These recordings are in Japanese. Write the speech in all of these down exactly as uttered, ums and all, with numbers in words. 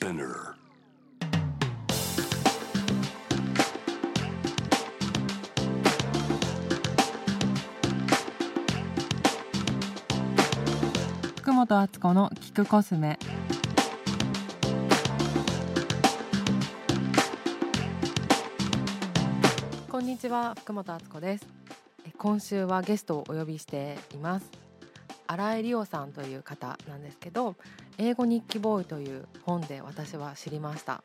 Spinner.福本敦子の聞くコスメ。こんにちは、福本敦子です。今週はゲストをお呼びしています。新井理央さんという方なんですけど、英語日記ボーイという本で私は知りました。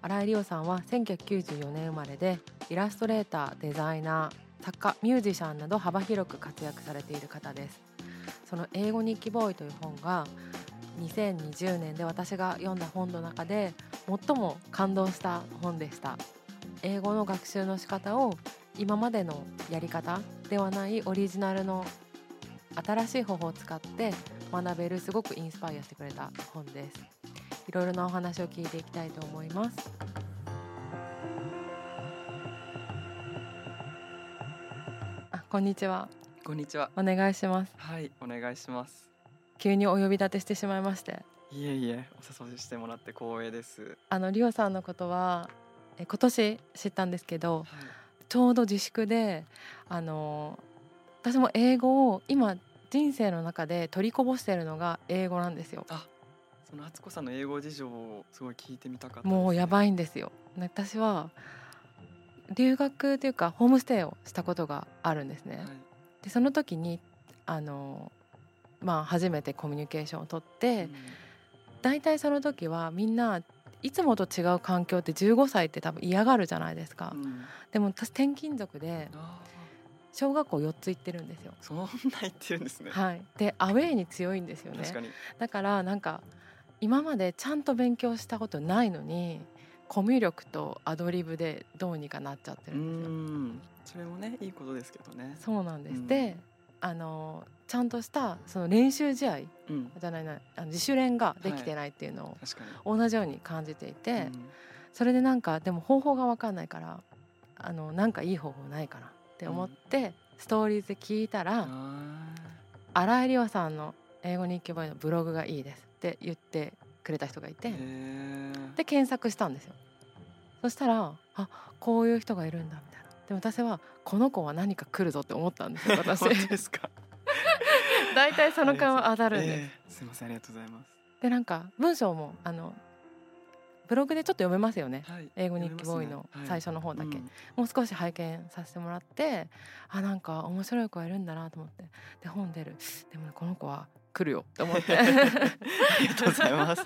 新井理央さんはせんきゅうひゃくきゅうじゅうよねん生まれで、イラストレーター、デザイナー、作家、ミュージシャンなど幅広く活躍されている方です。その英語日記ボーイという本がにせんにじゅうねんで私が読んだ本の中で最も感動した本でした。英語の学習の仕方を今までのやり方ではないオリジナルの新しい方法を使って学べる、すごくインスパイアしてくれた本です。いろいろなお話を聞いていきたいと思います。あ、こんにちは。こんにちは。お願いします。はい、お願いします。急にお呼び立てしてしまいまして。いえいえ、お誘いしてもらって光栄です。あの、リオさんのことはえ今年知ったんですけど、はい、ちょうど自粛で、あの私も英語を今人生の中で取りこぼしているのが英語なんですよ。あ、その敦子さんの英語事情をすごい聞いてみたかったですね。もうやばいんですよ。私は留学というかホームステイをしたことがあるんですね。はい。でその時にあの、まあ、初めてコミュニケーションを取って、うん、大体その時はみんないつもと違う環境ってじゅうごさいって多分嫌がるじゃないですか、うん、でも私転勤族で小学校よっつ行ってるんですよ。そんな行ってるんですね。はい、でアウェーに強いんですよね。確かに。だからなんか今までちゃんと勉強したことないのにコミュ力とアドリブでどうにかなっちゃってるんですよ。うん、それもね、いいことですけどね。そうなんです、うん、であのちゃんとしたその練習試合、うん、じゃないな、あの自主練ができてないっていうのを同じように感じていて、はい、それでなんかでも方法が分かんないから、あのなんかいい方法ないかなって思って、うん、ストーリーズで聞いたら、新井理央さんの英語日記ボーイのブログがいいですって言ってくれた人がいて、で検索したんですよ。そしたら、あ、こういう人がいるんだみたいな。でも私はこの子は何か来るぞって思ったんですよ、私。本当ですか。だいたいその顔は当たるんです、えー、すいません、ありがとうございます。でなんか文章もあのブログでちょっと読めますよね、はい、英語日記ボーイの最初の方だけ、ね、はい、うん、もう少し拝見させてもらって、あ、なんか面白い子がいるんだなと思って、で本出る、でもこの子は来るよと思ってありがとうございます。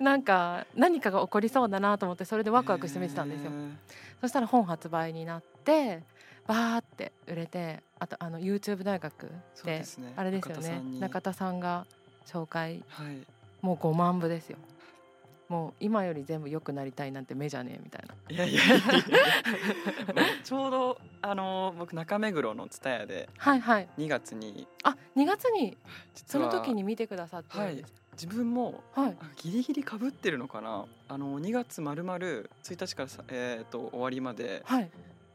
なんか何かが起こりそうだなと思って、それでワクワクして見てたんですよ、えー、そしたら本発売になってバーって売れて、あとあの YouTube 大学であれですよね、中田さんが紹介、はい、もうごまんぶですよ。もう今より全部良くなりたいなんて目じゃねえみたいな。いやいやいやちょうどあの僕中目黒の蔦屋でにがつに、はいはい、あ、にがつにその時に見てくださって、はい、自分も、はい、ギリギリ被ってるのかな、あのにがつ丸々ついたちから、えー、と終わりまで、はい、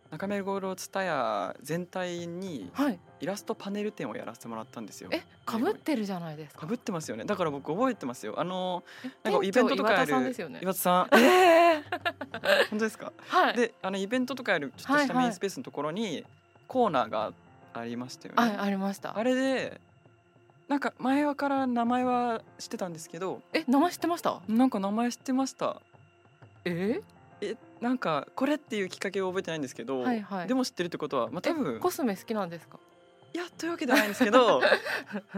中目黒蔦屋全体にイラストパネル展をやらせてもらったんですよ。え、かぶってるじゃないですか。かぶってますよね。だから僕覚えてますよ。あのなんかイベントとかやる岩田さんですよね。岩田さん、えー、本当ですか。はい。で、あのイベントとかやるちょっとしたメインスペースのところにコーナーがありましたよね。はい、ありました。あれでなんか前はから名前は知ってたんですけど。え、名前知ってました？なんか名前知ってました。えー？え、なんかこれっていうきっかけを覚えてないんですけど、はいはい、でも知ってるってことは、まあ、多分コスメ好きなんですか？いや、というわけではないんですけど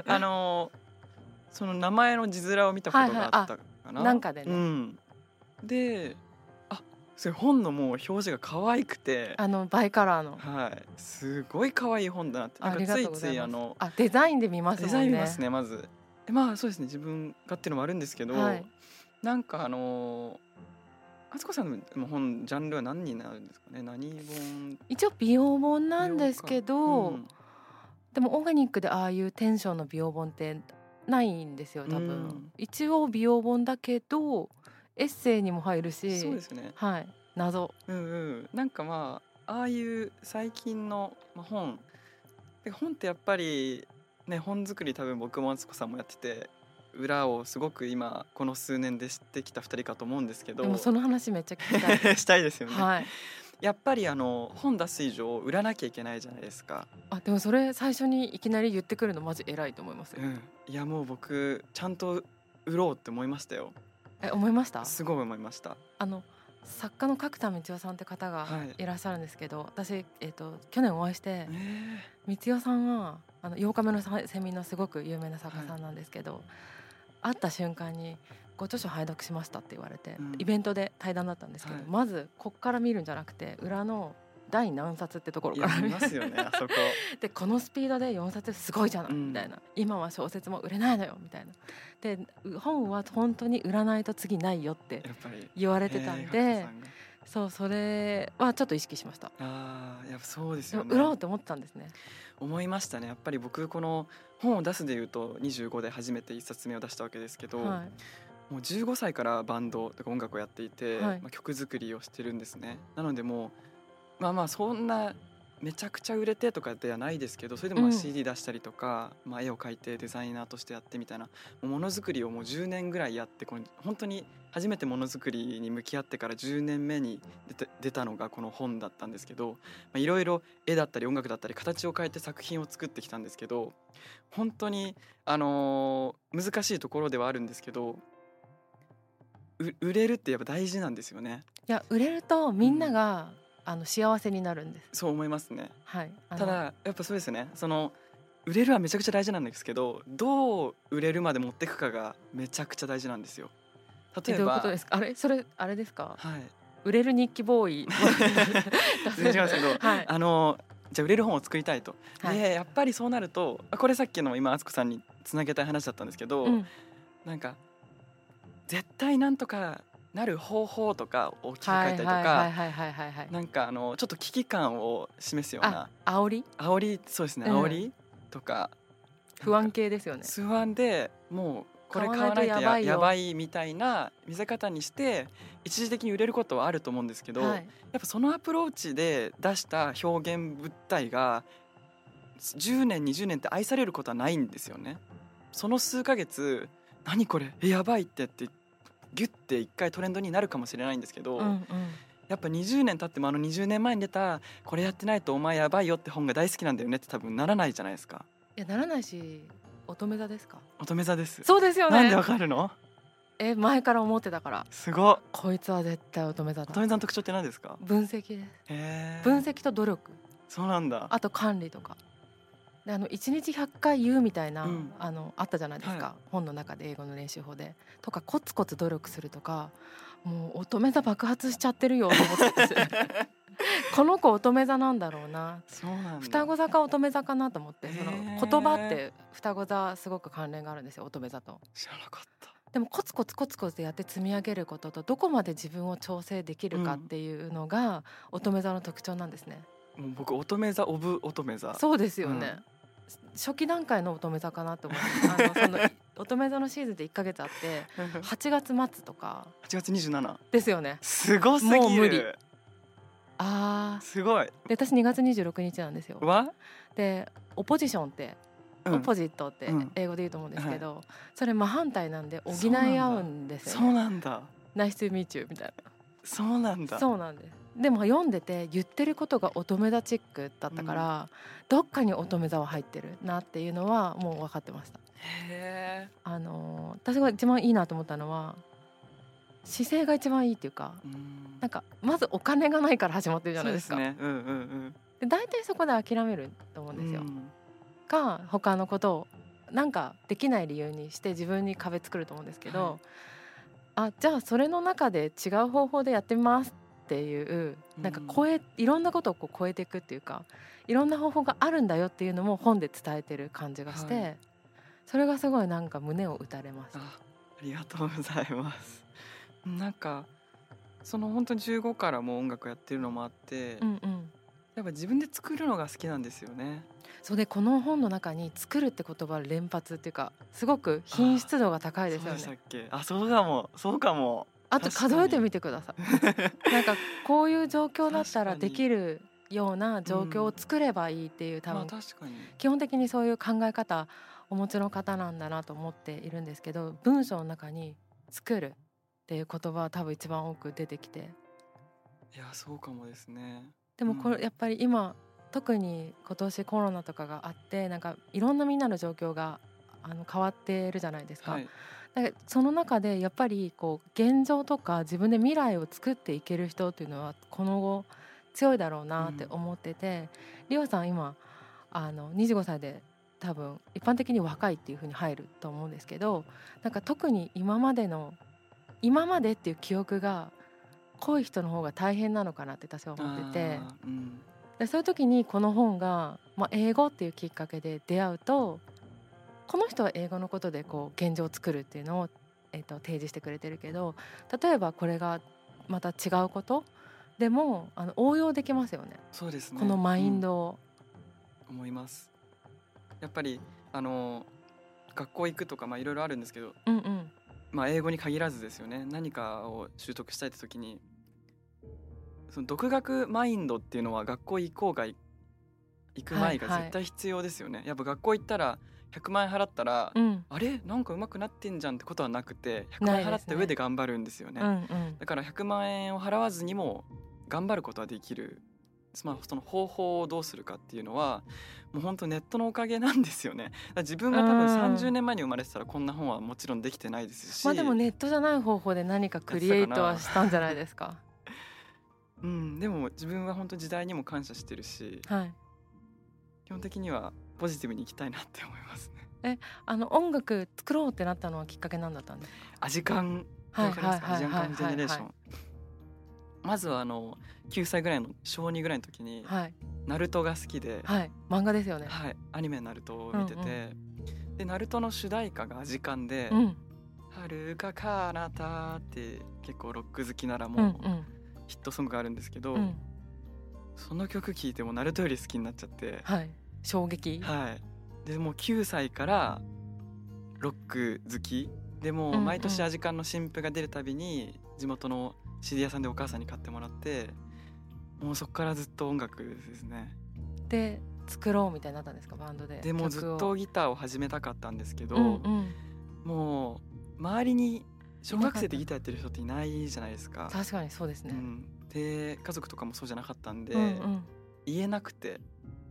あのその名前の字面を見たことがあったかな、はいはい、なんかでね、うん、で、あ、それ本のもう表示が可愛くて、あのバイカラーの、はい、すごい可愛い本だなって、なんかついついあのあデザインで見ますもんね。デザイン見ますね、まず。え、まあそうですね、自分がっていうのもあるんですけど、はい、なんかあの敦子さんの本ジャンルは何になるんですかね。何本？一応美容本なんですけど、うん、でもオーガニックでああいうテンションの美容本ってないんですよ多分、うん、一応美容本だけどエッセイにも入るし、そうですね、はい、謎、うんうん、なんかまあああいう最近の本本ってやっぱりね、本作り多分僕も敦子さんもやってて、裏をすごく今この数年で知ってきたふたりかと思うんですけど、でもその話めっちゃ聞きたいしたいですよね、はい、やっぱりあの本出す以上売らなきゃいけないじゃないですか。あ、でもそれ最初にいきなり言ってくるのマジ偉いと思いますよ、うん、いやもう僕ちゃんと売ろうって思いましたよ。え、思いました？すごい思いました。あの作家の角田光代さんって方がいらっしゃるんですけど、はい、私、えー、と去年お会いして、えー、光代さんはあのようかめのセミのすごく有名な作家さんなんですけど、はい、会った瞬間にご著書拝読しましたって言われて、うん、イベントで対談だったんですけど、はい、まずこっから見るんじゃなくて裏の第何冊ってところから見ますよねあそこでこのスピードでよんさつすごいじゃない、うん、みたいな、今は小説も売れないのよみたいなで、本は本当に売らないと次ないよって言われてたんで、そうそれはちょっと意識しました。あ、やっぱそうですよね。売ろうと思ったんですね。思いましたね。やっぱり僕この本を出すでいうとにじゅうごで初めていっさつめを出したわけですけど、はい、もうじゅうごさいからバンドとか音楽をやっていて、はい、まあ、曲作りをしてるんですね。なのでもうまあまあそんなめちゃくちゃ売れてとかではないですけど、それでもまあ シーディー 出したりとか、うん、まあ、絵を描いてデザイナーとしてやってみたいなものづくりをもうじゅうねんぐらいやって、この本当に初めてものづくりに向き合ってからじゅうねんめに出 た, 出たのがこの本だったんですけど、いろいろ絵だったり音楽だったり形を変えて作品を作ってきたんですけど、本当に、あのー、難しいところではあるんですけど、売れるってやっぱ大事なんですよね。いや、売れるとみんなが、うん、あの幸せになるんです。そう思いますね、はい、ただやっぱそうですね、その売れるはめちゃくちゃ大事なんですけど、どう売れるまで持ってくかがめちゃくちゃ大事なんですよ。例えばどういうことですか？あれ、それあれですか、はい、売れる日記ボーイ全然違うんですけど、はい、あのじゃあ売れる本を作りたいと、はい、でやっぱりそうなると、これさっきの今敦子さんにつなげたい話だったんですけど、うん、なんか絶対なんとかなる方法とかを聞き換えたりとか、なんかあのちょっと危機感を示すような煽り、煽り、そうですね、煽りとか、不安系ですよね。不安でもうこれ買わないとやばいみたいな見せ方にして一時的に売れることはあると思うんですけど、やっぱそのアプローチで出した表現物体がじゅうねんにじゅうねんって愛されることはないんですよね。その数ヶ月、何これやばいってってギュッて一回トレンドになるかもしれないんですけど、うんうん、やっぱにじゅうねん経ってもあのにじゅうねんまえに出たこれやってないとお前やばいよって本が大好きなんだよねって多分ならないじゃないですか。いや、ならないし、乙女座ですか？乙女座です。そうですよね。なんでわかるの？え、前から思ってたから。すごい。こいつは絶対乙女座だ。乙女座の特徴って何ですか？分析です。へー。分析と努力。そうなんだ。あと管理とかで、あのいちにちひゃっかい言うみたいな、うん、あのあったじゃないですか、はい、本の中で英語の練習法でとか、コツコツ努力するとか、もう乙女座爆発しちゃってるよと思ってこの子乙女座なんだろうな。そうなんだ。双子座か乙女座かなと思って、その言葉って双子座すごく関連があるんですよ、乙女座と。知らなかった。でもコツコツコツコツやって積み上げることと、どこまで自分を調整できるかっていうのが乙女座の特徴なんですね、うん、もう僕乙女座オブ乙女座。そうですよね、うん、初期段階の乙女座かなと思ってあのその乙女座のシーズンっていっかげつあってはちがつまつとかはちがつにじゅうしちですよね。すごすぎる。もう無理。あーすごい。で、私にがつにじゅうろくにちなんですよ。わでオポジションって、うん、オポジットって英語で言うと思うんですけど、うん、それ真反対なんで補い合うんですよね。そうなんだ。ナイスミーチューみたいな。そうなんだ。そうなんです。でも読んでて言ってることが乙女座チックだったから、うん、どっかに乙女座は入ってるなっていうのはもう分かってました。へー。あの私が一番いいなと思ったのは姿勢が一番いいっていうか、うん、なんかまずお金がないから始まってるじゃないですか。そうですね、うんうんうん、で大体そこで諦めると思うんですよ、うん、か他のことをなんかできない理由にして自分に壁作ると思うんですけど、はい、あじゃあそれの中で違う方法でやってみますっていう、なんか超えいろんなことをこう超えていくっていうか、いろんな方法があるんだよっていうのも本で伝えてる感じがして、はい、それがすごいなんか胸を打たれます。 あ, ありがとうございます。なんかその本当にじゅうごからも音楽やってるのもあって、うんうん、やっぱ自分で作るのが好きなんですよね。そうで、この本の中に作るって言葉連発っていうか、すごく品質度が高いですよね。あ、そうでしたっけ？あ、そうかも、そうかも。あと数えてみてくださいなんかこういう状況だったらできるような状況を作ればいいっていう、多分基本的にそういう考え方お持ちの方なんだなと思っているんですけど、文章の中に作るっていう言葉は多分一番多く出てきて、いやそうかもですね。でもこれ、うん、やっぱり今特に今年コロナとかがあって、なんかいろんなみんなの状況があの変わってるじゃないですか、はい、だからその中でやっぱりこう現状とか自分で未来を作っていける人っていうのはこの後強いだろうなって思ってて、うん、リオさん今あのにじゅうごさいで多分一般的に若いっていう風に入ると思うんですけど、なんか特に今までの今までっていう記憶が濃い人の方が大変なのかなって私は思ってて、うん、でそういう時にこの本が、まあ、英語っていうきっかけで出会うと、この人は英語のことでこう現状を作るっていうのを、えっと、提示してくれてるけど、例えばこれがまた違うことでもあの応用できますよね。そうですね、このマインドを、うん、思います。やっぱりあの学校行くとか、まあ、いろいろあるんですけど、うんうん、まあ、英語に限らずですよね。何かを習得したいって時にその独学マインドっていうのは学校行こうが行く前が絶対必要ですよね、はいはい、やっぱ学校行ったらひゃくまん円払ったら、うん、あれなんか上手くなってんじゃんってことはなくて、ひゃくまん円払った上で頑張るんですよね、うんうん、だからひゃくまん円を払わずにも頑張ることはできる。まあ、その方法をどうするかっていうのはもう本当ネットのおかげなんですよね。自分が多分さんじゅうねんまえに生まれてたらこんな本はもちろんできてないですし、まあ、でもネットじゃない方法で何かクリエイトはしたんじゃないですかうん、でも自分は本当時代にも感謝してるし、はい、基本的にはポジティブにいきたいなって思いますね。えあの音楽作ろうってなったのはきっかけなんだったんですか。アジカンジェネレーション、まずはあのきゅうさいぐらいのしょうにぐらいの時に、はい、ナルトが好きで、はい、漫画ですよね、はい、アニメナルトを見てて、うんうん、でナルトの主題歌がアジカンで、うん、遥か彼方って結構ロック好きならもうヒットソングがあるんですけど、うんうん、その曲聴いてもナルトより好きになっちゃって、はい、衝撃、はい、でもうきゅうさいからロック好きで、もう毎年アジカンの新譜が出るたびに地元のシーディー 屋さんでお母さんに買ってもらって、もうそこからずっと音楽ですね。で作ろうみたいになったんですか、バンドで。でもずっとギターを始めたかったんですけど、うんうん、もう周りに小学生でギターやってる人っていないじゃないですか。確かにそうですね、うん、で家族とかもそうじゃなかったんで、うんうん、言えなくて、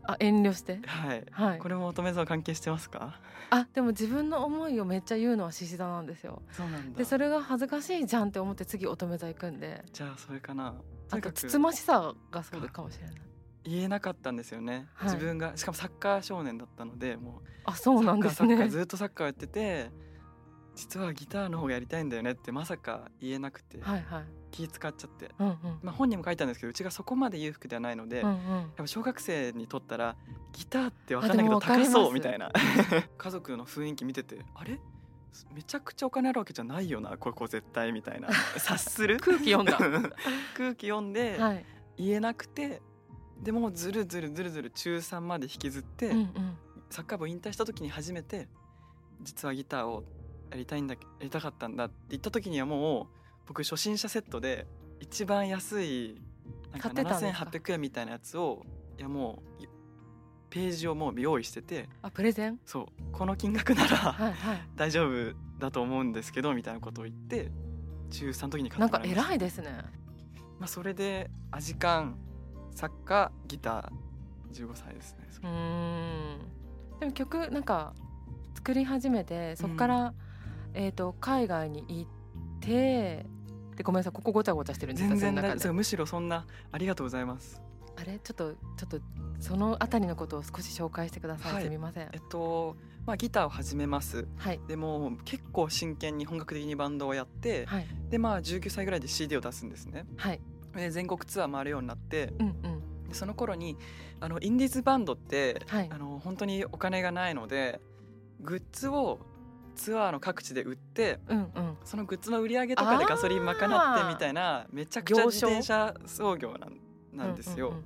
あ遠慮して、はいはい、これも乙女座は関係してますか。あでも自分の思いをめっちゃ言うのは獅子座なんですよ。 そうなんだ。でそれが恥ずかしいじゃんって思って次乙女座行くんで、じゃあそれかな。あとつつましさがそうかもしれない。言えなかったんですよね、はい、自分が。しかもサッカー少年だったので、もうあそうなんですね、サッカーサッカーずっとサッカーやってて、実はギターの方がやりたいんだよねってまさか言えなくて、はいはい、気使っちゃって、うんうんまあ、本にも書いたんですけど、うちがそこまで裕福ではないので、うんうん、やっぱ小学生にとったらギターって分かんないけど高そうみたいな家族の雰囲気見てて、あれめちゃくちゃお金あるわけじゃないよなここ絶対みたいな察する空気読んだ空気読んで、はい、言えなくて、でもずるずるずるずるちゅうさんまで引きずって、うんうん、サッカー部引退した時に初めて実はギターをやりたいんだやりたかったんだって言った時にはもう僕初心者セットで一番安いなんかななせんはっぴゃくえんみたいなやつを、いやもうページをもう用意してて、あプレゼンそうこの金額ならはい、はい、大丈夫だと思うんですけどみたいなことを言って中さんの時に買ってもらいました。なんか偉いですね、まあ、それでアジカン作家ギターじゅうごさいですね。それうーんでも曲なんか作り始めてそこから、うんえー、と海外に行ってで、ごめんなさいここごちゃごちゃしてるんですか。全然中でむしろそんなありがとうございます。あれちょっとちょっとそのあたりのことを少し紹介してください、はい、すみません。えっとまあギターを始めます、はい、でも結構真剣に本格的にバンドをやって、はい、でまあじゅうきゅうさいぐらいで シーディー を出すんですね、はい、で全国ツアー回るようになって、うんうん、でその頃にあのインディーズバンドって、はい、あの本当にお金がないのでグッズをツアーの各地で売って、うんうん、そのグッズの売り上げとかでガソリン賄ってみたいなめちゃくちゃ自転車操業な ん, なんですよ、うんうんうん、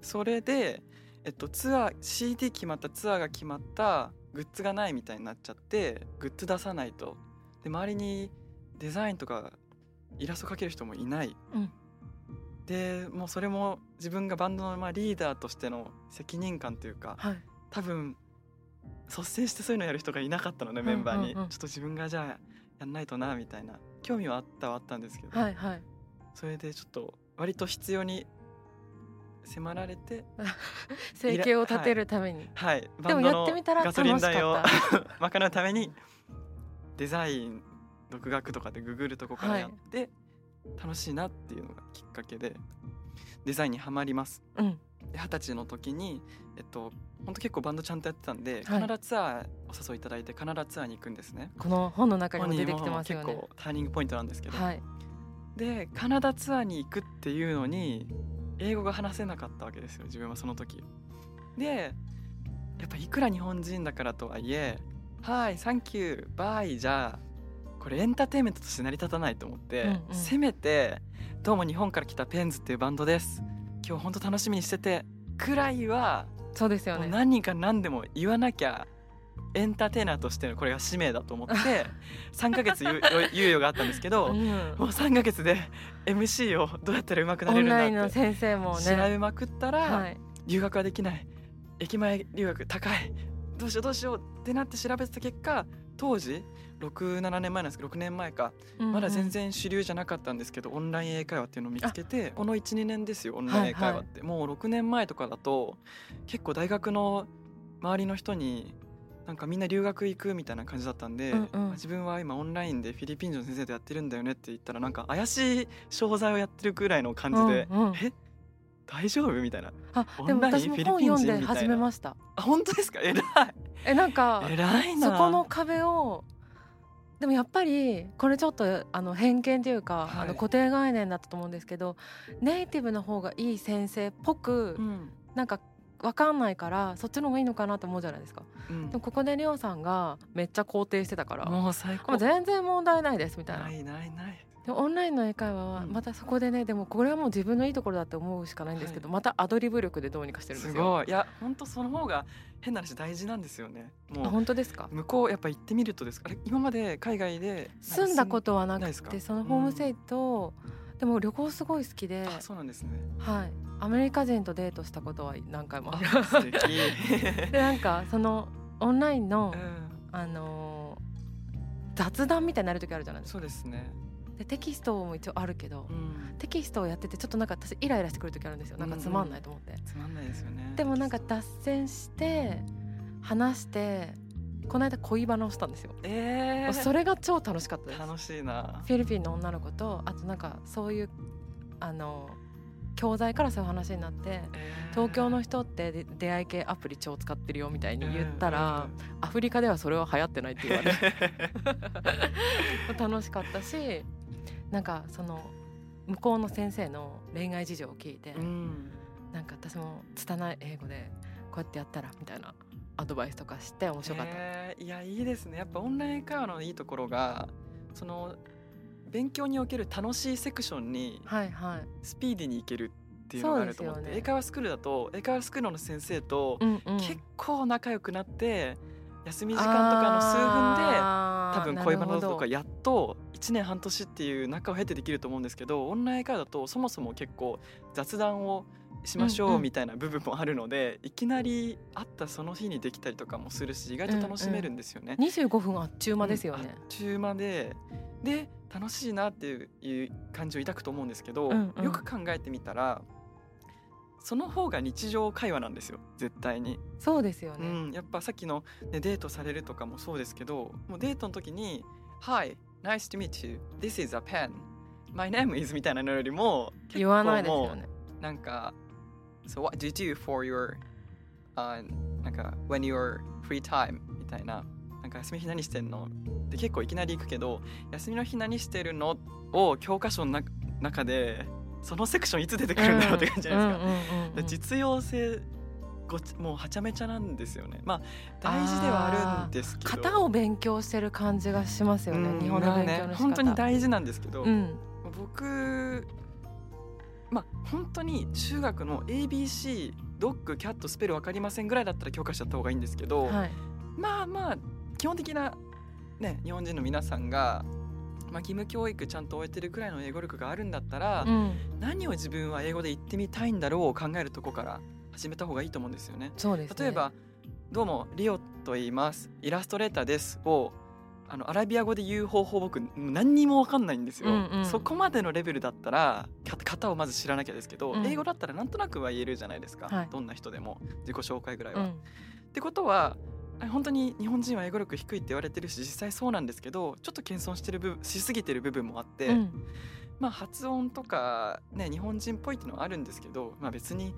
それで、えっと、ツアー シーディー 決まったツアーが決まったグッズがないみたいになっちゃってグッズ出さないとで周りにデザインとかイラスト描ける人もいない、うん、でもうそれも自分がバンドのまあリーダーとしての責任感というか、はい、多分率先してそういうのやる人がいなかったのね、メンバーに、うんうんうん、ちょっと自分がじゃあやんないとなみたいな興味はあったはあったんですけど、はいはい、それでちょっと割と必要に迫られて生計を立てるために、はいはい、バンドのガソリン代を賄うためにデザイン独学とかでググるとこからやって、はい、楽しいなっていうのがきっかけでデザインにはまります、うん、ではたちの時に、えっと、本当結構バンドちゃんとやってたんで、はい、カナダツアーお誘いいただいてカナダツアーに行くんですね。この本の中にも出てきてますよね。結構ターニングポイントなんですけど、はい、でカナダツアーに行くっていうのに英語が話せなかったわけですよ、自分はその時で。やっぱいくら日本人だからとはいえはいサンキューバイじゃこれエンターテインメントとして成り立たないと思って、うんうん、せめてどうも日本から来たペンズっていうバンドです今日本当楽しみにしててくらいはそうですよね、何人か何でも言わなきゃエンターテイナーとしてのこれが使命だと思ってさんかげつ猶予があったんですけど、うん、もうさんかげつで エムシー をどうやったら上手くなれるんだってオンラインの先生もね調べまくったら、はい、留学はできない駅前留学高いどうしようどうしようってなって調べてた結果当時ろく、ななねんまえなんですけどろくねんまえか、うんうん、まだ全然主流じゃなかったんですけどオンライン英会話っていうのを見つけてこの いち、にねんですよオンライン英会話って、はいはい、もうろくねんまえとかだと結構大学の周りの人になんかみんな留学行くみたいな感じだったんで、うんうん、自分は今オンラインでフィリピン人の先生とやってるんだよねって言ったらなんか怪しい商材をやってるくらいの感じで、うんうん、え大丈夫みたいな。あでも私も本読んで始めました。あ本当ですか、偉い。えなんか偉いな。そこの壁をでもやっぱりこれちょっとあの偏見というか、はい、あの固定概念だったと思うんですけどネイティブの方がいい先生っぽく、うん、なんか分かんないからそっちの方がいいのかなと思うじゃないですか、うん、でもここでリオさんがめっちゃ肯定してたからもう最高、もう全然問題ないですみたいな。ないないない。でオンラインの英会話はまたそこでね、うん、でもこれはもう自分のいいところだって思うしかないんですけど、はい、またアドリブ力でどうにかしてるんですよ。すごい。いや本当その方が変な話大事なんですよね。もう本当ですか。向こうやっぱ行ってみるとですか。あれ今まで海外で住んだことはなくてそのホームステイと、うん、でも旅行すごい好きで。あそうなんですね。はいアメリカ人とデートしたことは何回もあります。素敵でなんかそのオンラインの、うん、あの雑談みたいになる時あるじゃないですか。そうですね。でテキストも一応あるけど、うん、テキストをやっててちょっとなんか私イライラしてくる時あるんですよ。なんかつまんないと思って、うんうん、つまんないですよね。でもなんか脱線して話してこの間恋バナをしたんですよ、えー、それが超楽しかったです。楽しいな。フィリピンの女の子とあとなんかそういうあの教材からそういう話になって、えー、東京の人って出会い系アプリ超使ってるよみたいに言ったら、えー、アフリカではそれは流行ってないって言われ楽しかったしなんかその向こうの先生の恋愛事情を聞いて、うん、なんか私も拙い英語でこうやってやったらみたいなアドバイスとかして面白かった、えー、いやいいですね。やっぱオンライン会話のいいところがその勉強における楽しいセクションにスピーディーに行けるっていうのがあると思って、はいはいね、英会話スクールだと英会話スクールの先生と結構仲良くなって、うんうん、休み時間とかの数分で多分恋バナとかやっといちねんはんとしっていう仲を経てできると思うんですけどオンライン英会話だとそもそも結構雑談をしましょうみたいな部分もあるので、うんうん、いきなり会ったその日にできたりとかもするし意外と楽しめるんですよね、うんうん、にじゅうごふんあっちゅう間ですよね、うん、あっちゅう間でで楽しいなっていう感じを抱くと思うんですけど、うんうん、よく考えてみたらその方が日常会話なんですよ絶対に。そうですよね、うん、やっぱさっきの、ね、デートされるとかもそうですけどもうデートの時に Hi, nice to meet you. This is a pen. My name is みたいなのよりも結構もう言わないですよね。なんか So what do you do for your、uh, なんか when you're free time みたいななんか休み日何してんのって結構いきなり行くけど休みの日何してるのを教科書の中でそのセクションいつ出てくるんだろうって感じじゃないですか、うんうんうんうん、実用性ごもうはちゃめちゃなんですよね。まあ大事ではあるんですけど型を勉強してる感じがしますよね、うん、日本の勉強の仕方、ね、本当に大事なんですけど、うん、僕まあ本当に中学の エービーシー ドッグキャットスペル分かりませんぐらいだったら教科書だった方がいいんですけど、はい、まあまあ基本的な、ね、日本人の皆さんが、まあ、義務教育ちゃんと終えてるくらいの英語力があるんだったら、うん、何を自分は英語で言ってみたいんだろうを考えるとこから始めた方がいいと思うんですよね。そうですね。例えばどうもリオと言います。イラストレーターですをあのアラビア語で言う方法僕何にも分かんないんですよ、うんうん、そこまでのレベルだったら型をまず知らなきゃですけど、うん、英語だったらなんとなくは言えるじゃないですか、はい、どんな人でも自己紹介ぐらいは、うん、ってことは本当に日本人は英語力低いって言われてるし実際そうなんですけどちょっと謙遜してる部分しすぎてる部分もあって、うんまあ、発音とか、ね、日本人っぽいってのはあるんですけど、まあ、別に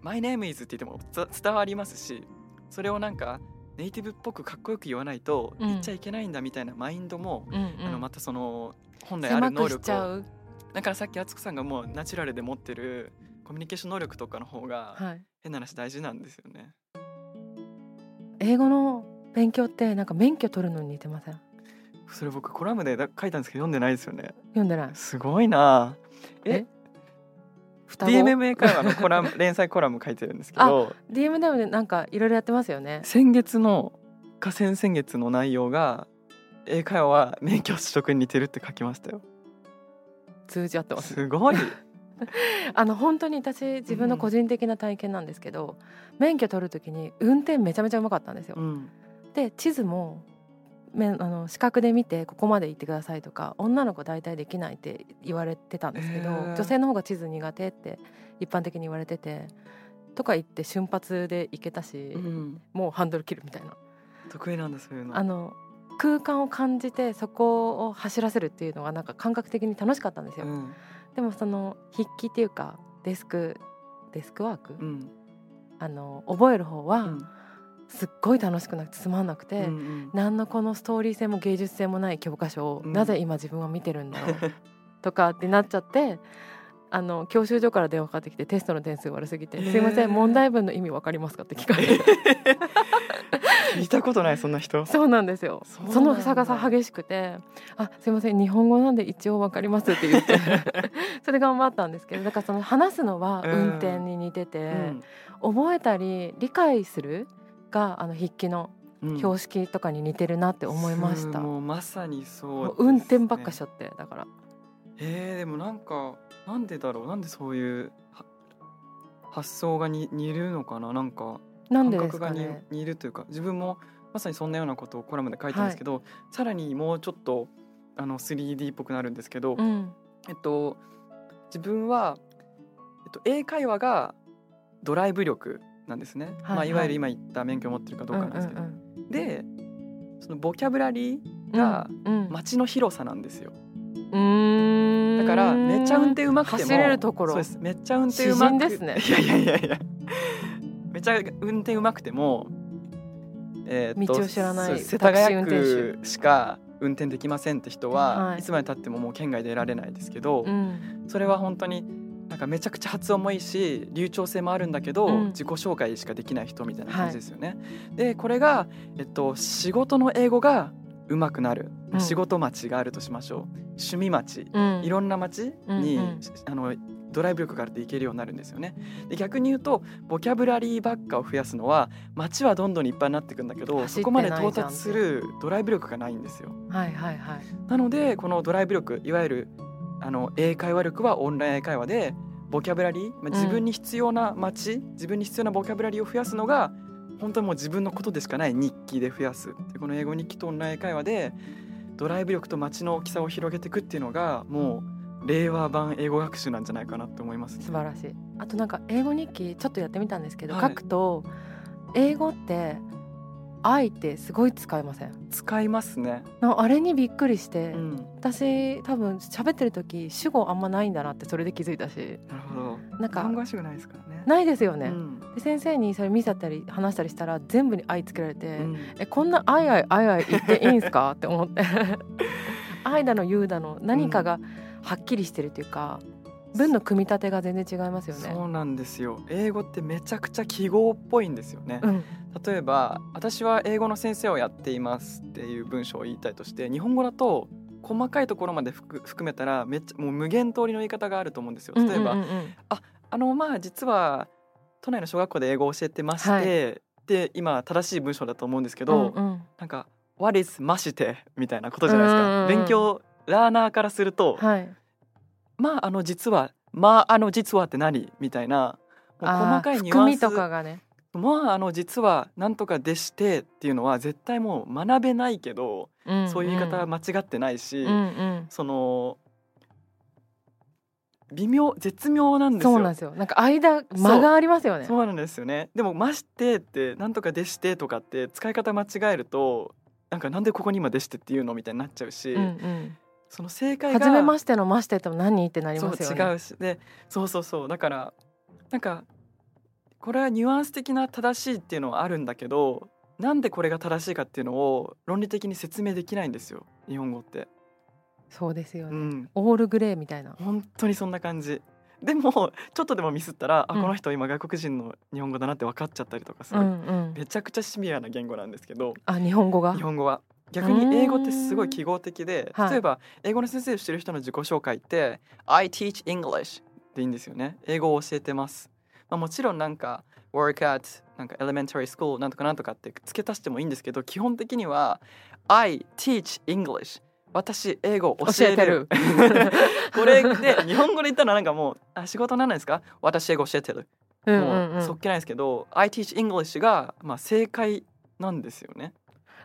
My name is って言っても伝わりますしそれをなんかネイティブっぽくかっこよく言わないと言っちゃいけないんだみたいなマインドも、うんうん、あのまたその本来ある能力をだからさっき敦子さんがもうナチュラルで持ってるコミュニケーション能力とかの方が変な話大事なんですよね、はい、英語の勉強ってなんか免許取るのに似てません？それ僕コラムで書いたんですけど読んでないですよね。読んでない。すごいな。え？ディーエムエム 英会話のコラム連載コラム書いてるんですけど、あ、ディーエムエム でなんかいろいろやってますよね。先月のか先々月の内容が英会話は免許取得に似てるって書きましたよ。通じ合ってます。すごい。あの本当に私自分の個人的な体験なんですけど、うん、免許取るときに運転めちゃめちゃうまかったんですよ、うん、で地図もあの視覚で見てここまで行ってくださいとか女の子大体できないって言われてたんですけど女性の方が地図苦手って一般的に言われててとか言って瞬発で行けたし、うん、もうハンドル切るみたいな得意なんですそういうの。あの空間を感じてそこを走らせるっていうのがなんか感覚的に楽しかったんですよ、うんでもその筆記っていうかデスクデスクワーク、うん、あの覚える方はすっごい楽しくなくてつまんなくて、うんうん、何のこのストーリー性も芸術性もない教科書をなぜ今自分は見てるんだろうとかってなっちゃってあの教習所から電話かかってきてテストの点数悪すぎてすいません問題文の意味わかりますかって聞かれて見たことないそんな人。そうなんですよ。 そ, その差がさ激しくてあすいません日本語なんで一応わかりますって言ってそれ頑張ったんですけどだからその話すのは運転に似てて、うん、覚えたり理解するがあの筆記の標識とかに似てるなって思いました、うん、もうまさにそうですね。運転ばっかしちゃってだからえー、でもなんかなんでだろうなんでそういう発想がに似るのかななんかなんでですかね、感覚が似るというか自分もまさにそんなようなことをコラムで書いたんですけど、はい、さらにもうちょっとあの スリーディー っぽくなるんですけど、うんえっと、自分は、えっと、英会話がドライブ力なんですね、はいはいまあ、いわゆる今言った免許を持ってるかどうかなんですけど、うんうんうん、でそのボキャブラリーが街の広さなんですよ、うんうん、だからめっちゃ運転うまくても走れるところそうですめっちゃ運転うまくて詩人ですねいやいやいやいやめちゃ運転うまくても、えー、っと道を知らない世田谷区しか運転できませんって人はいつまでたってももう県外出られないですけど、うん、それは本当になんかめちゃくちゃ発音もいいし流暢性もあるんだけど、うん、自己紹介しかできない人みたいな感じですよね、はい、でこれが、えっと、仕事の英語がうまくなる、うん、仕事町があるとしましょう趣味町、うん、いろんな町に、うんうん、あのドライブ力があっていけるようになるんですよね。で逆に言うとボキャブラリーばっかを増やすのは街はどんどんいっぱいになっていくんだけどそこまで到達するドライブ力がないんですよ、はいはいはい、なのでこのドライブ力いわゆるあの英会話力はオンライン英会話でボキャブラリー、まあ、自分に必要な街、うん、自分に必要なボキャブラリーを増やすのが本当にもう自分のことでしかない日記で増やすでこの英語日記とオンライン英会話でドライブ力と街の大きさを広げていくっていうのがもう、うん令和版英語学習なんじゃないかなと思います、ね、素晴らしい。あとなんか英語日記ちょっとやってみたんですけど、はい、書くと英語って愛ってすごい使いません？使いますね。あれにびっくりして、うん、私多分喋ってる時主語あんまないんだなってそれで気づいたし。なるほど。なんか単語は主語ないですからね。ないですよね、うん、で先生にそれ見せたり話したりしたら全部に愛つけられて、うん、えこんな愛愛愛愛言っていいんすかって思って愛だの優だの何かが、うんはっきりしてるというか文の組み立てが全然違いますよね。そうなんですよ。英語ってめちゃくちゃ記号っぽいんですよね、うん、例えば私は英語の先生をやっていますっていう文章を言いたいとして日本語だと細かいところまで含めたらめっちゃもう無限通りの言い方があると思うんですよ。例えば、うんうんうん、あ、あのまあ実は都内の小学校で英語を教えてまして、はい、で今正しい文章だと思うんですけど、うんうん、なんか What is ましてみたいなことじゃないですか、うんうん、勉強ラーナーからすると、はい、まああの実はまああの実はって何みたいなもう細かいニュアンスとかがねまあ、あの実はなんとかでしてっていうのは絶対もう学べないけど、うんうん、そういう言い方は間違ってないし、うんうん、その微妙絶妙なんですよ。そうなんですよ。なんか間間がありますよね。そうなんですよね。でもましてってなんとかでしてとかって使い方間違えるとなんかなんでここに今でしてっていうのみたいになっちゃうし、うんうん、その正解が初めましてのましてっても何ってなりますよね。そう違うしでそうそうそうだからなんかこれはニュアンス的な正しいっていうのはあるんだけどなんでこれが正しいかっていうのを論理的に説明できないんですよ日本語って。そうですよね、うん、オールグレーみたいな本当にそんな感じでもちょっとでもミスったら、うん、あこの人今外国人の日本語だなって分かっちゃったりとかする、うんうん、めちゃくちゃシビアな言語なんですけどあ日本語が日本語は逆に英語ってすごい記号的で例えば英語の先生をしてる人の自己紹介って、はい、I teach English でいいんですよね。英語を教えてますまあ、もちろんなんか work at なんか elementary school なんとかなんとかって付け足してもいいんですけど基本的には I teach English 私英語を教えてる、 教えてるこれで日本語で言ったらなんかもうあ仕事なんないですか私英語教えてるもうそっけないですけど、うんうんうん、I teach English がまあ正解なんですよね。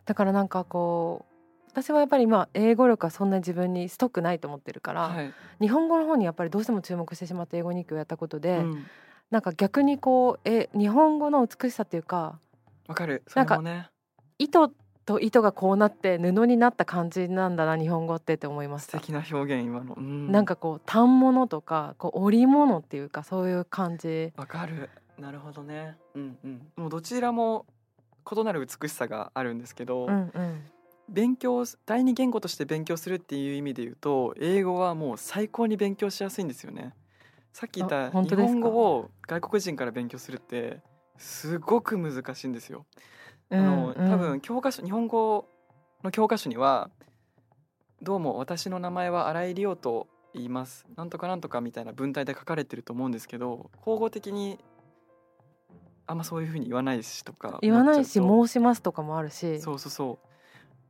だからなんかこう私はやっぱり今英語力はそんな自分にストックないと思ってるから、はい、日本語の方にやっぱりどうしても注目してしまって英語日記をやったことで、うんなんか逆にこうえ日本語の美しさっていうかわかるそれもねなんか糸と糸がこうなって布になった感じなんだな日本語ってって思いました。素敵な表現今の、うん、なんかこう反物とかこう織物っていうかそういう感じわかるなるほどね、うんうん、もうどちらも異なる美しさがあるんですけど、うんうん、勉強第二言語として勉強するっていう意味で言うと英語はもう最高に勉強しやすいんですよね。さっき言った日本語を外国人から勉強するってすごく難しいんですよ、うんうん、あの多分教科書日本語の教科書にはどうも私の名前は新井理央と言いますなんとかなんとかみたいな文体で書かれてると思うんですけど口語的にあんまそういう風に言わないしとか言わないし申しますとかもあるしそうそうそう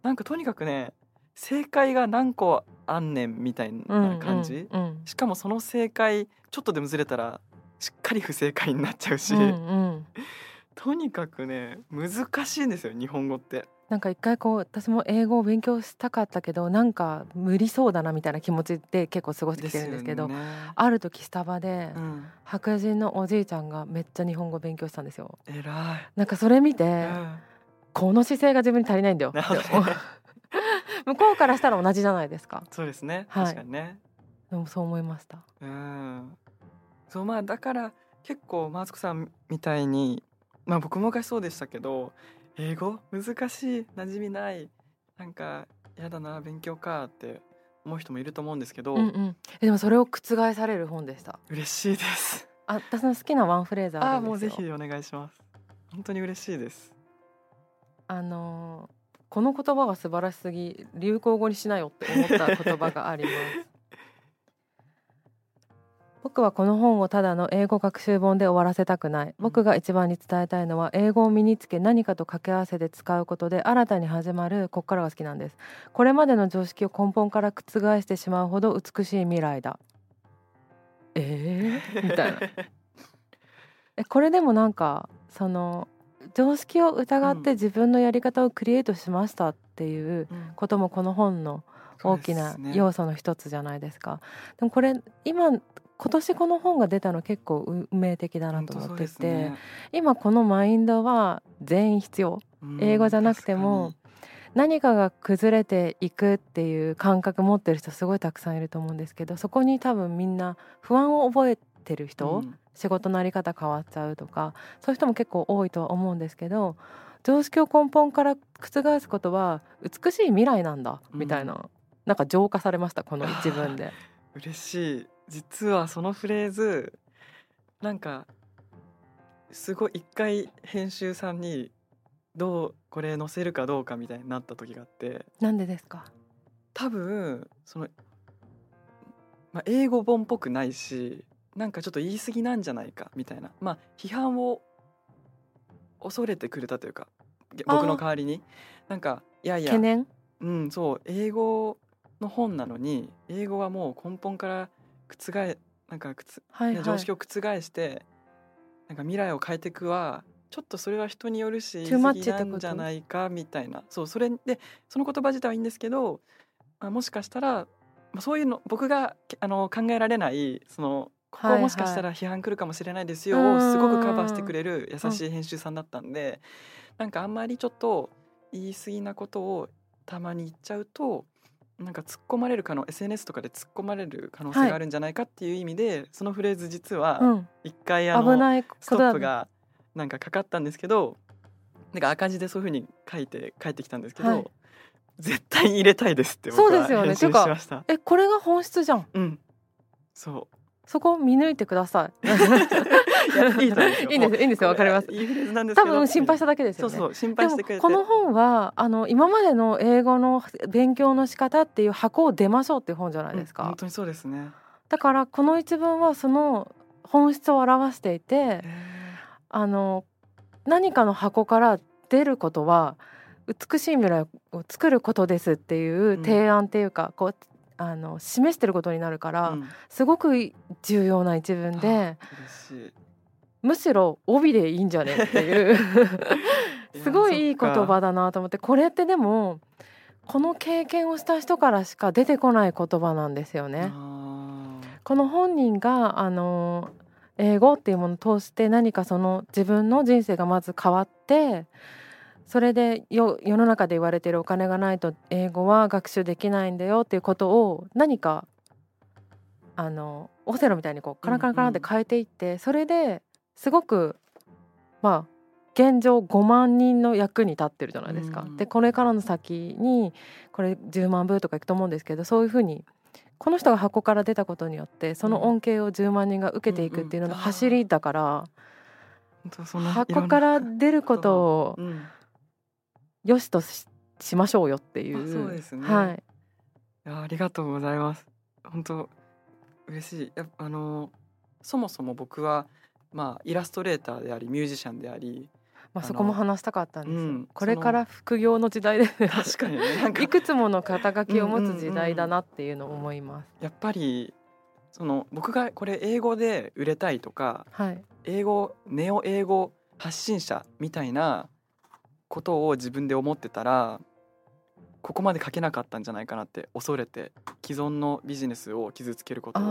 なんかとにかくね正解が何個あんねんみたいな感じ、うんうんうん、しかもその正解ちょっとでもずれたらしっかり不正解になっちゃうし、うんうん、とにかくね難しいんですよ日本語って。なんか一回こう私も英語を勉強したかったけどなんか無理そうだなみたいな気持ちで結構過ごしてきてるんですけどですよね。ある時スタバで、うん、白人のおじいちゃんがめっちゃ日本語勉強したんですよ。えらいなんかそれ見て、うん、この姿勢が自分に足りないんだよって向こうからしたら同じじゃないですか。そうですね、はい、確かにねでもそう思いました。うんそうまあだから結構マツコさんみたいにまあ僕も昔そうでしたけど英語難しい馴染みないなんかやだな勉強かって思う人もいると思うんですけど、うんうん、えでもそれを覆される本でした。嬉しいです。あ私の好きなワンフレーズあるんですよ。あもうぜひお願いします。本当に嬉しいです。あのーこの言葉が素晴らしすぎ流行語にしなよって思った言葉があります僕はこの本をただの英語学習本で終わらせたくない。僕が一番に伝えたいのは英語を身につけ何かと掛け合わせて使うことで新たに始まるここからが好きなんです。これまでの常識を根本から覆してしまうほど美しい未来だ。えーみたいなえこれでもなんかその常識を疑って自分のやり方をクリエイトしましたっていうこともこの本の大きな要素の一つじゃないですか。でもこれ今今年この本が出たの結構運命的だなと思っていて、ね、今このマインドは全員必要、うん、英語じゃなくても何かが崩れていくっていう感覚持ってる人すごいたくさんいると思うんですけどそこに多分みんな不安を覚えてる人、うん仕事のあり方変わっちゃうとかそういう人も結構多いとは思うんですけど常識を根本から覆すことは美しい未来なんだみたいな、うん、なんか浄化されましたこの一文で嬉しい。実はそのフレーズなんかすごい一回編集さんにどうこれ載せるかどうかみたいになった時があって。なんでですか。多分その、まあ、英語本っぽくないしなんかちょっと言い過ぎなんじゃないかみたいな、まあ、批判を恐れてくれたというか僕の代わりになんかいやいや懸念、うん、そう英語の本なのに英語はもう根本から覆なんか、はいはい、常識を覆してなんか未来を変えていくはちょっとそれは人によるし言い過ぎなんじゃないかみたいな、そう、それでその言葉自体はいいんですけど、まあ、もしかしたら、まあ、そういうの僕があの考えられないそのここもしかしたら批判来るかもしれないですよ、はいはい、すごくカバーしてくれる優しい編集さんだったんで、うん、なんかあんまりちょっと言い過ぎなことをたまに言っちゃうとなんか突っ込まれる可能 エスエヌエス とかで突っ込まれる可能性があるんじゃないかっていう意味で、はい、そのフレーズ実は一回あの、うん、危ないことだね、ストップがなんかかかったんですけど、なんか赤字でそういう風に書いて帰ってきたんですけど、はい、絶対入れたいですって僕は編集しました、ね、えこれが本質じゃん、うん、そうそこを見抜いてください。いや、いいと思いますよ。いいんです、いいんですよ、わかります。いいフレーズなんですけど、多分心配しただけですよね。そうそう、心配してくれて。この本はあの今までの英語の勉強の仕方っていう箱を出ましょうっていう本じゃないですか、うん、本当にそうですね。だからこの一文はその本質を表していて、あの何かの箱から出ることは美しい未来を作ることですっていう提案っていうか、うん、こうあの示してることになるから、うん、すごく重要な一文で、はあ、嬉しい、むしろ帯でいいんじゃねっていうすごいいい言葉だなと思って、これってでもこの経験をした人からしか出てこない言葉なんですよね。あ、この本人があの英語っていうものを通して何かその自分の人生がまず変わって、それでよ世の中で言われているお金がないと英語は学習できないんだよっていうことを何かあのオセロみたいにこうカランカランカランって変えていって、うんうん、それですごく、まあ、現状ごまんにんの役に立ってるじゃないですか、うん、でこれからの先にこれじゅうまんぶとかいくと思うんですけど、そういうふうにこの人が箱から出たことによってその恩恵をじゅうまんにんが受けていくっていうのが走りだから、うんうん、そんな箱から出ることを、うん、よしと し, しましょうよっていう。そうですね、はい、いやありがとうございます。本当嬉しい。やっぱあのそもそも僕は、まあ、イラストレーターでありミュージシャンであり、まあ、あそこも話したかったんです、うん、これから副業の時代で確かに、ね、なんかいくつもの肩書きを持つ時代だなっていうのを思います、うんうんうん、やっぱりその僕がこれ英語で売れたいとか、はい、英語ネオ英語発信者みたいなことを自分で思ってたらここまで書けなかったんじゃないかなって恐れて、既存のビジネスを傷つけることを、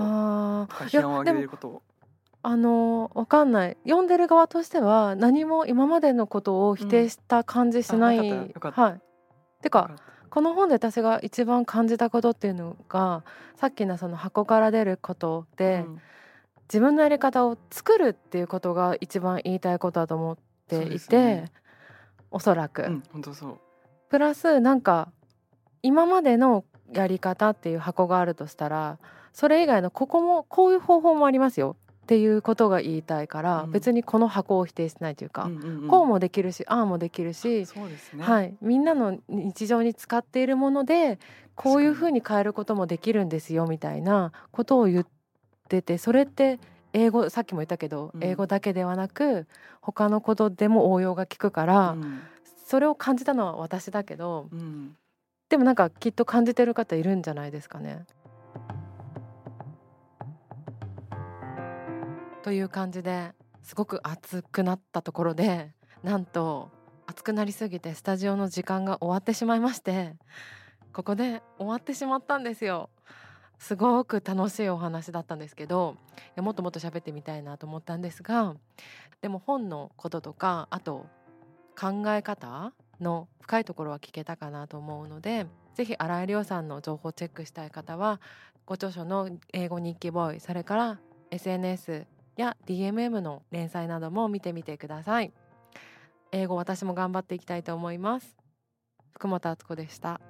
批判を上げることを、あの分かんない、読んでる側としては何も今までのことを否定した感じしない、うん、よかった、はい、てかこの本で私が一番感じたことっていうのがさっきのその箱から出ることで、うん、自分のやり方を作るっていうことが一番言いたいことだと思っていて、おそらく、うん、本当そう。プラスなんか今までのやり方っていう箱があるとしたら、それ以外のここもこういう方法もありますよっていうことが言いたいから、うん、別にこの箱を否定してないというか、うんうんうん、こうもできるしああもできるし、そうですね、はい、みんなの日常に使っているものでこういう風に変えることもできるんですよみたいなことを言ってて、それって英語さっきも言ったけど、うん、英語だけではなく他のことでも応用が効くから、うん、それを感じたのは私だけど、うん、でもなんかきっと感じてる方いるんじゃないですかね、うん、という感じですごく熱くなったところで、なんと熱くなりすぎてスタジオの時間が終わってしまいまして、ここで終わってしまったんですよ。すごく楽しいお話だったんですけど、いやもっともっと喋ってみたいなと思ったんですが、でも本のこととかあと考え方の深いところは聞けたかなと思うので、ぜひ新井理央さんの情報をチェックしたい方はご著書の英語日記ボーイ、それから エスエヌエス や ディーエムエム の連載なども見てみてください。英語私も頑張っていきたいと思います。福本敦子でした。